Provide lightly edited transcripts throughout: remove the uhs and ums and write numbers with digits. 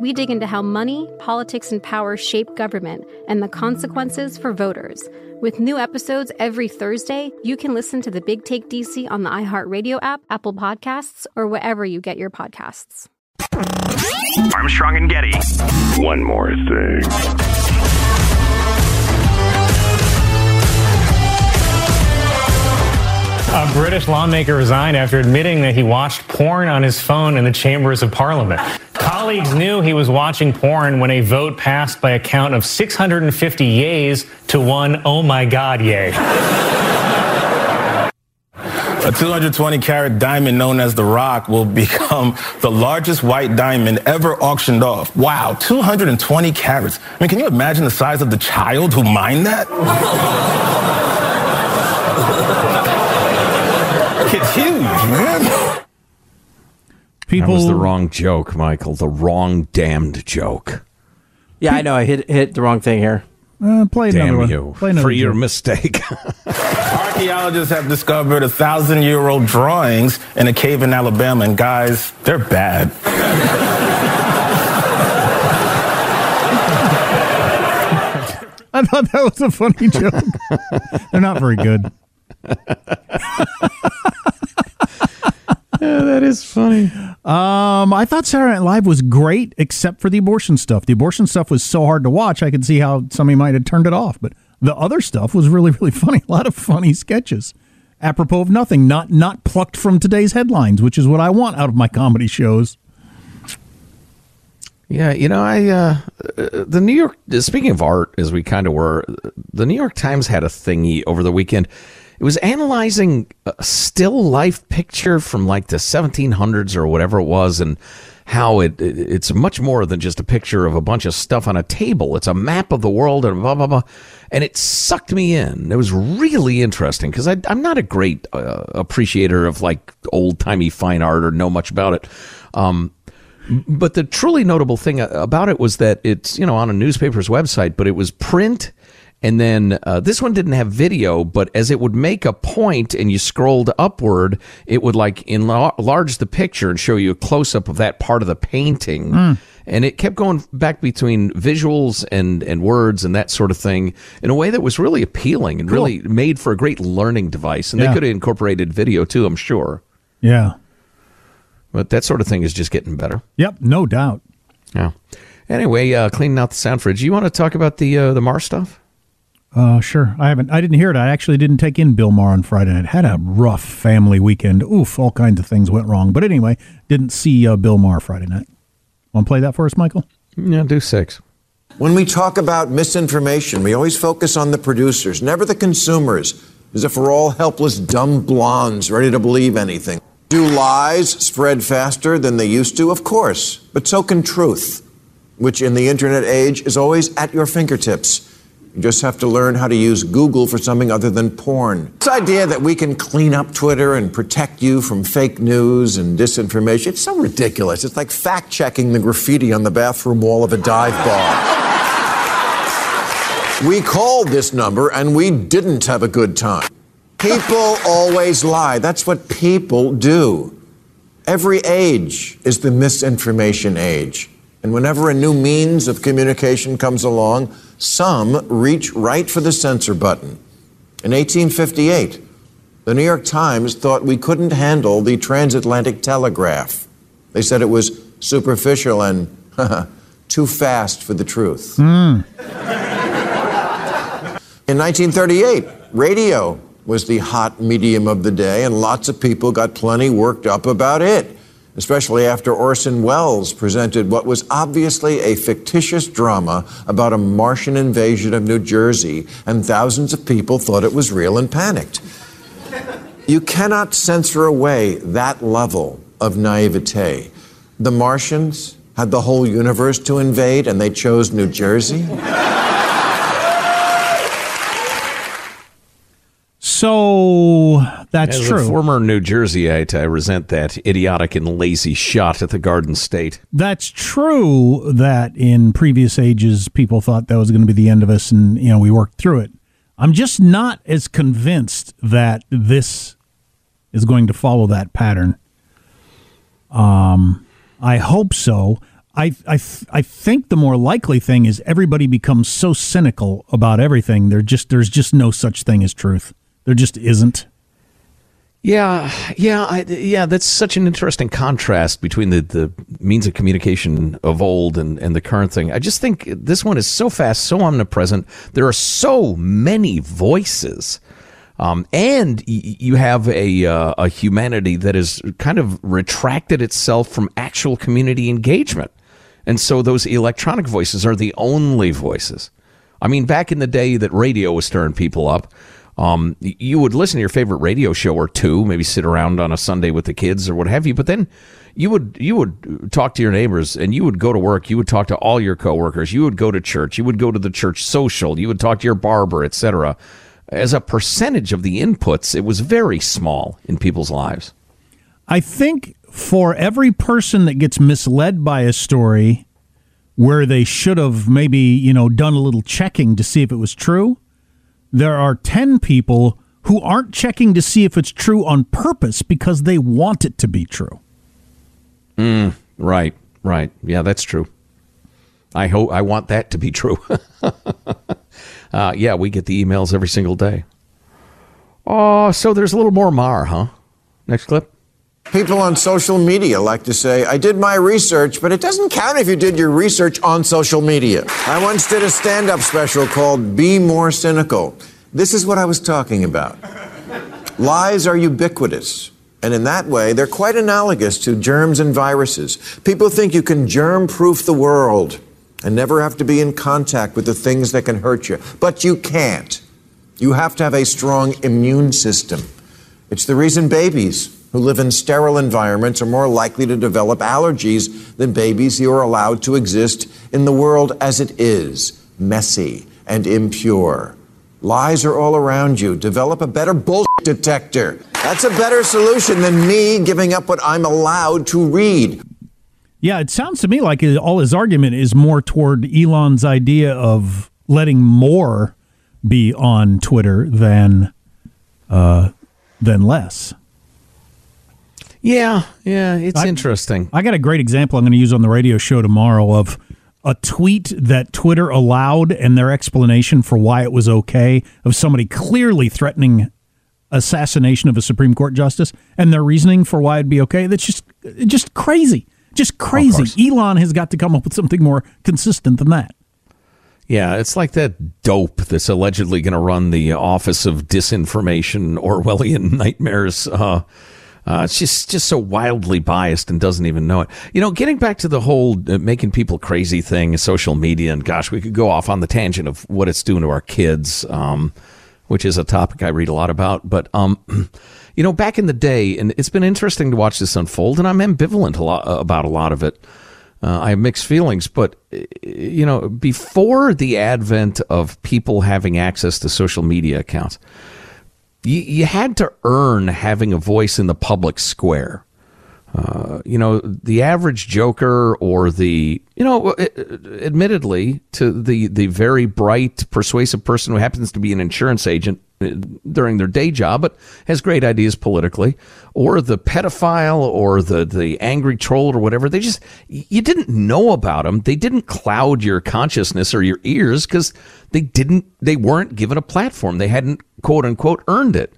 We dig into how money, politics, and power shape government and the consequences for voters. With new episodes every Thursday, you can listen to The Big Take DC on the iHeartRadio app, Apple Podcasts, or wherever you get your podcasts. Armstrong and Getty. One more thing. A British lawmaker resigned after admitting that he watched porn on his phone in the chambers of Parliament. Colleagues knew he was watching porn when a vote passed by a count of 650 yeas to 1 oh my god yay. A 220-carat diamond known as the Rock will become the largest white diamond ever auctioned off. Wow, 220 carats. I mean, can you imagine the size of the child who mined that? It's huge, man. That was the wrong joke, Michael. The wrong damned joke. Yeah, I know. I hit the wrong thing here. Play damn another one. You play another for joke. Your mistake. Archaeologists have discovered 1,000-year-old drawings in a cave in Alabama, and guys, they're bad. I thought that was a funny joke. They're not very good. Yeah, that is funny. I thought Saturday Night Live was great, except for the abortion stuff. The abortion stuff was so hard to watch, I could see how somebody might have turned it off. But the other stuff was really, really funny. A lot of funny sketches. Apropos of nothing, not plucked from today's headlines, which is what I want out of my comedy shows. Yeah, you know, the New York, speaking of art, as we kind of were, the New York Times had a thingy over the weekend. It was analyzing a still life picture from like the 1700s or whatever it was, and how it's much more than just a picture of a bunch of stuff on a table. It's a map of the world and blah, blah, blah. And it sucked me in. It was really interesting because I'm not a great appreciator of like old-timey fine art or know much about it. But the truly notable thing about it was that it's, you know, on a newspaper's website, but it was print. And then this one didn't have video, but as it would make a point and you scrolled upward, it would like enlarge the picture and show you a close-up of that part of the painting. Mm. And it kept going back between visuals and words and that sort of thing in a way that was really appealing and really made for a great learning device. And they could have incorporated video too, I'm sure. Yeah. But that sort of thing is just getting better. Yep, no doubt. Yeah. Anyway, cleaning out the sound fridge. You want to talk about the Mars stuff? Sure. I didn't hear it. I actually didn't take in Bill Maher on Friday night. Had a rough family weekend. Oof, all kinds of things went wrong. But anyway, didn't see Bill Maher Friday night. Want to play that for us, Michael? Yeah, do 6. When we talk about misinformation, we always focus on the producers, never the consumers, as if we're all helpless, dumb blondes ready to believe anything. Do lies spread faster than they used to? Of course. But so can truth, which in the internet age is always at your fingertips. You just have to learn how to use Google for something other than porn. This idea that we can clean up Twitter and protect you from fake news and disinformation, it's so ridiculous. It's like fact-checking the graffiti on the bathroom wall of a dive bar. We called this number and we didn't have a good time. People always lie. That's what people do. Every age is the misinformation age. And whenever a new means of communication comes along, some reach right for the censor button. In 1858, the New York Times thought we couldn't handle the transatlantic telegraph. They said it was superficial and too fast for the truth. In 1938, radio was the hot medium of the day, and lots of people got plenty worked up about it, especially after Orson Welles presented what was obviously a fictitious drama about a Martian invasion of New Jersey, and thousands of people thought it was real and panicked. You cannot censor away that level of naivete. The Martians had the whole universe to invade, and they chose New Jersey? So, that's true. As a former New Jerseyite, I resent that idiotic and lazy shot at the Garden State. That's true that in previous ages, people thought that was going to be the end of us, and, you know, we worked through it. I'm just not as convinced that this is going to follow that pattern. I hope so. I think the more likely thing is everybody becomes so cynical about everything, there's just no such thing as truth. There just isn't. Yeah, that's such an interesting contrast between the means of communication of old and the current thing. I just think this one is so fast, so omnipresent. There are so many voices. And you have a humanity that has kind of retracted itself from actual community engagement. And so those electronic voices are the only voices. I mean, back in the day that radio was stirring people up, you would listen to your favorite radio show or two, maybe sit around on a Sunday with the kids or what have you. But then you would talk to your neighbors, and you would go to work. You would talk to all your coworkers. You would go to church. You would go to the church social. You would talk to your barber, etc. As a percentage of the inputs, it was very small in people's lives. I think for every person that gets misled by a story where they should have maybe, you know, done a little checking to see if it was true, there are 10 people who aren't checking to see if it's true on purpose because they want it to be true. Right. Yeah, that's true. I want that to be true. Yeah, we get the emails every single day. Oh, so there's a little more Mar, huh? Next clip. People on social media like to say, I did my research, but it doesn't count if you did your research on social media. I once did a stand-up special called Be More Cynical. This is what I was talking about. Lies are ubiquitous, and in that way, they're quite analogous to germs and viruses. People think you can germ-proof the world and never have to be in contact with the things that can hurt you. But you can't. You have to have a strong immune system. It's the reason babies who live in sterile environments are more likely to develop allergies than babies who are allowed to exist in the world as it is, messy and impure. Lies are all around you. Develop a better bullshit detector. That's a better solution than me giving up what I'm allowed to read. Yeah, it sounds to me like all his argument is more toward Elon's idea of letting more be on Twitter than less. Yeah, it's interesting. I got a great example I'm going to use on the radio show tomorrow of a tweet that Twitter allowed and their explanation for why it was okay, of somebody clearly threatening assassination of a Supreme Court justice, and their reasoning for why it'd be okay. That's just crazy. Just crazy. Elon has got to come up with something more consistent than that. Yeah, it's like that dope that's allegedly going to run the Office of Disinformation, Orwellian Nightmares. It's just so wildly biased and doesn't even know it. You know, getting back to the whole making people crazy thing, social media, and gosh, we could go off on the tangent of what it's doing to our kids, which is a topic I read a lot about. But, you know, back in the day, and it's been interesting to watch this unfold, and I'm ambivalent about a lot of it. I have mixed feelings, but, you know, before the advent of people having access to social media accounts, you had to earn having a voice in the public square. You know, the average joker or the, you know, admittedly to the very bright, persuasive person who happens to be an insurance agent during their day job, but has great ideas politically, or the pedophile or the angry troll or whatever. They just, you didn't know about them. They didn't cloud your consciousness or your ears because they weren't given a platform. They hadn't, quote unquote, earned it.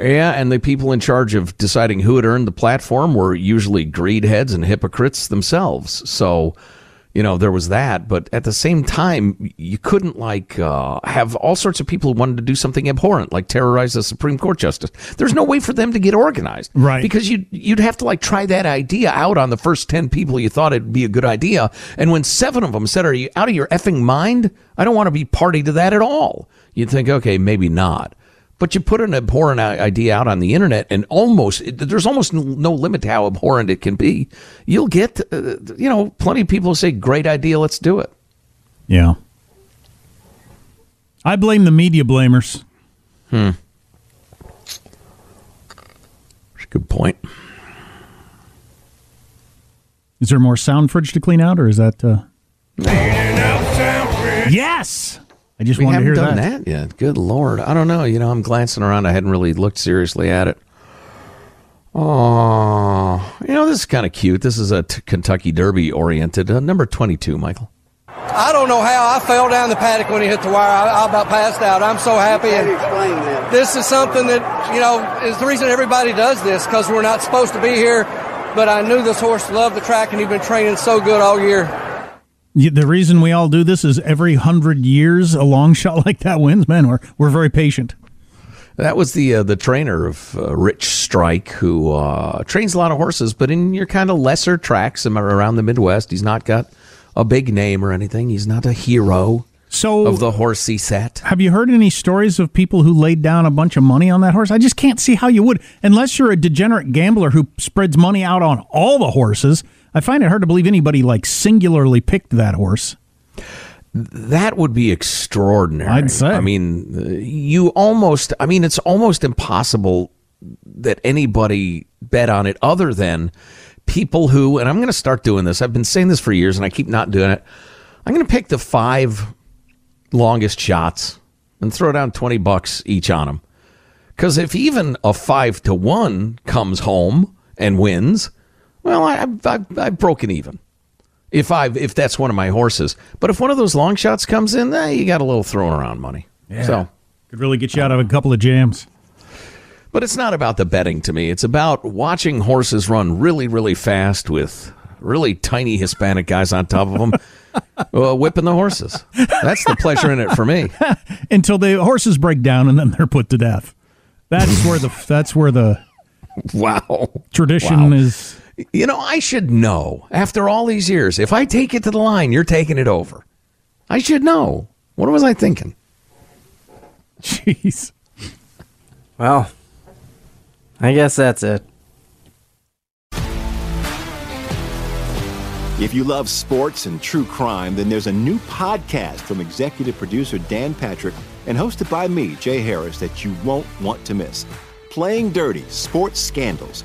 Yeah, and the people in charge of deciding who had earned the platform were usually greedheads and hypocrites themselves. So, you know, there was that. But at the same time, you couldn't, like, have all sorts of people who wanted to do something abhorrent, like terrorize the Supreme Court justice. There's no way for them to get organized. Right. Because you'd have to, like, try that idea out on the first 10 people you thought it'd be a good idea. And when 7 of them said, "Are you out of your effing mind? I don't want to be party to that at all," you'd think, okay, maybe not. But you put an abhorrent idea out on the internet, and there's almost no limit to how abhorrent it can be. You'll get, you know, plenty of people who say, "Great idea, let's do it." Yeah. I blame the media blamers. That's a good point. Is there more sound fridge to clean out, or is that? Yes. I just wanted to hear that. We haven't done that yet. Good Lord. I don't know. You know, I'm glancing around. I hadn't really looked seriously at it. Oh, you know, this is kind of cute. This is a Kentucky Derby-oriented. Number 22, Michael. I don't know how. I fell down the paddock when he hit the wire. I about passed out. I'm so happy. And this is something that, you know, is the reason everybody does this, because we're not supposed to be here. But I knew this horse loved the track, and he'd been training so good all year. The reason we all do this is every 100 years a long shot like that wins. Man, we're very patient. That was the trainer of Rich Strike, who trains a lot of horses, but in your kind of lesser tracks around the Midwest. He's not got a big name or anything. He's not a hero of the horsey set. Have you heard any stories of people who laid down a bunch of money on that horse? I just can't see how you would, unless you're a degenerate gambler who spreads money out on all the horses. I find it hard to believe anybody, like, singularly picked that horse. That would be extraordinary, I'd say. I mean, it's almost impossible that anybody bet on it other than people who, and I'm going to start doing this. I've been saying this for years, and I keep not doing it. I'm going to pick the 5 longest shots and throw down $20 each on them. Because if even a 5-1 comes home and wins, well, I've broken even if that's one of my horses. But if one of those long shots comes in, you got a little thrown around money. Yeah. So could really get you out of a couple of jams. But it's not about the betting to me. It's about watching horses run really, really fast with really tiny Hispanic guys on top of them whipping the horses. That's the pleasure in it for me. Until the horses break down and then they're put to death. That's where the wow tradition is. You know, I should know, after all these years, if I take it to the line, you're taking it over. I should know. What was I thinking? Jeez. Well, I guess that's it. If you love sports and true crime, then there's a new podcast from executive producer Dan Patrick and hosted by me, Jay Harris, that you won't want to miss. Playing Dirty: Sports Scandals.